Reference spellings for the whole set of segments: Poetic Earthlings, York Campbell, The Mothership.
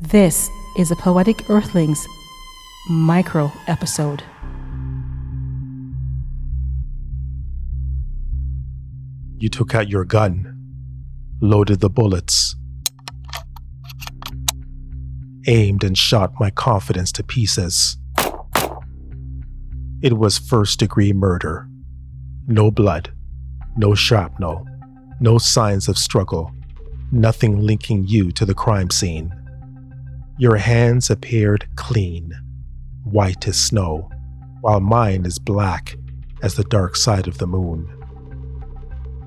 This is a Poetic Earthlings micro episode. You took out your gun, loaded the bullets, aimed and shot my confidence to pieces. It was first-degree murder. No blood, no shrapnel, no signs of struggle, nothing linking you to the crime scene. Your hands appeared clean, white as snow, while mine is black as the dark side of the moon.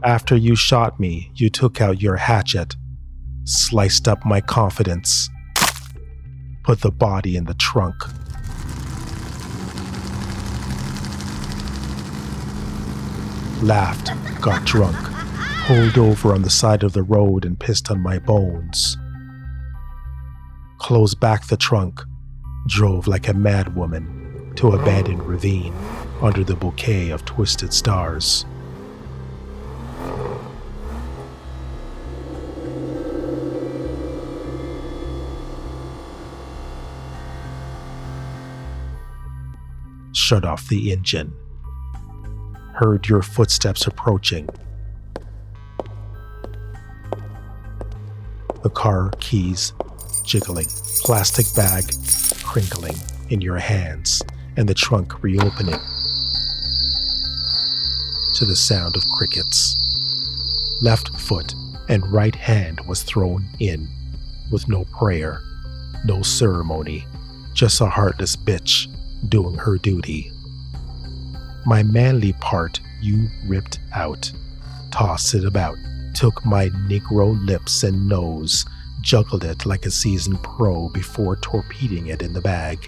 After you shot me, you took out your hatchet, sliced up my confidence, put the body in the trunk. Laughed, got drunk, pulled over on the side of the road and pissed on my bones. Closed back the trunk, drove like a madwoman to abandoned ravine under the bouquet of twisted stars. Shut off the engine. Heard your footsteps approaching. The car keys jiggling, plastic bag crinkling in your hands, and the trunk reopening to the sound of crickets. Left foot and right hand was thrown in, with no prayer, no ceremony, just a heartless bitch doing her duty. My manly part you ripped out, tossed it about, took my Negro lips and nose, juggled it like a seasoned pro before torpedoing it in the bag.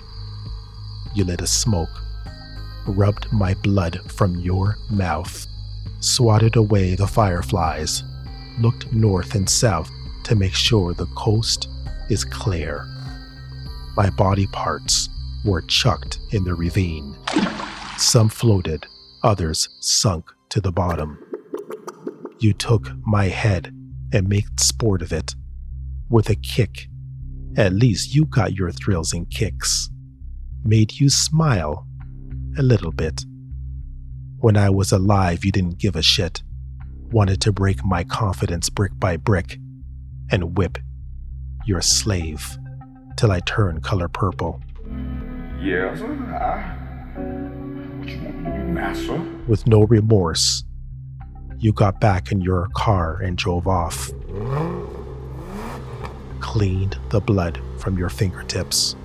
You lit a smoke, rubbed my blood from your mouth, swatted away the fireflies, looked north and south to make sure the coast is clear. My body parts were chucked in the ravine. Some floated, others sunk to the bottom. You took my head and made sport of it. With a kick. At least you got your thrills and kicks. Made you smile. A little bit. When I was alive, you didn't give a shit. Wanted to break my confidence brick by brick and whip your slave till I turned color purple. Yes, what you want me to do now, sir? With no remorse, you got back in your car and drove off. Cleaned the blood from your fingertips,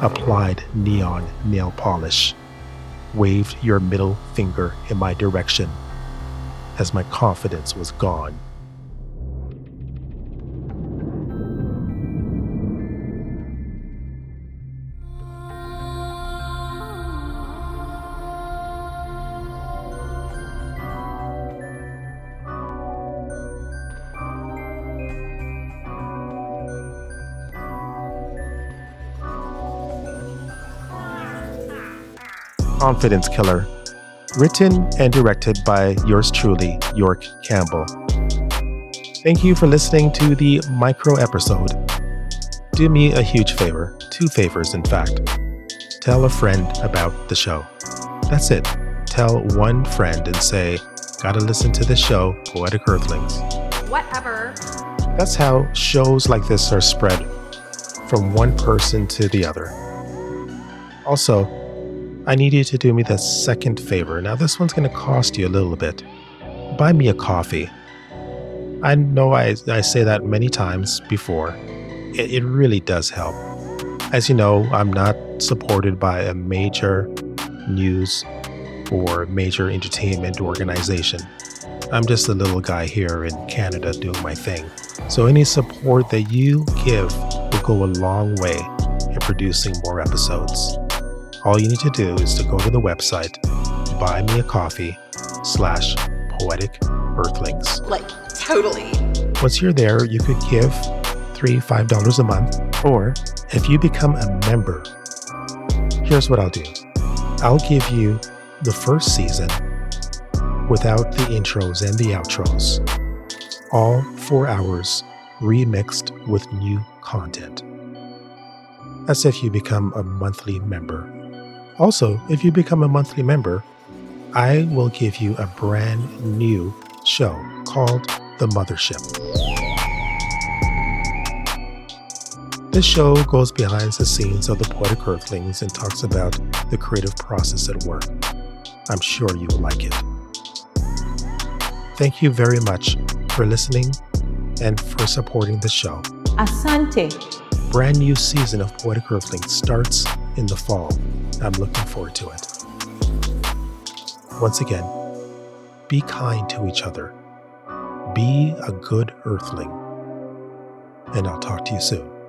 applied neon nail polish, waved your middle finger in my direction as my confidence was gone. Confidence Killer, written and directed by yours truly, York Campbell. Thank you for listening to the micro episode. Do me a huge favor, 2 favors in fact. Tell a friend about the show. That's it. Tell one friend and say, gotta listen to this show, Poetic Earthlings. Whatever. That's how shows like this are spread from one person to the other. Also, I need you to do me the second favor. Now, this one's going to cost you a little bit. Buy me a coffee. I know I say that many times before. It really does help. As you know, I'm not supported by a major news or major entertainment organization. I'm just a little guy here in Canada doing my thing. So any support that you give will go a long way in producing more episodes. All you need to do is to go to the website, buymeacoffee.com/poeticearthlings. Like, totally. Once you're there, you could give $3, $5 a month. Or if you become a member, here's what I'll do. I'll give you the first season without the intros and the outros. All 4 hours remixed with new content. That's if you become a monthly member. Also, if you become a monthly member, I will give you a brand new show called The Mothership. This show goes behind the scenes of the Poetic Earthlings and talks about the creative process at work. I'm sure you will like it. Thank you very much for listening and for supporting the show. Asante. Brand new season of Poetic Earthlings starts in the fall. I'm looking forward to it. Once again, be kind to each other. Be a good earthling. And I'll talk to you soon.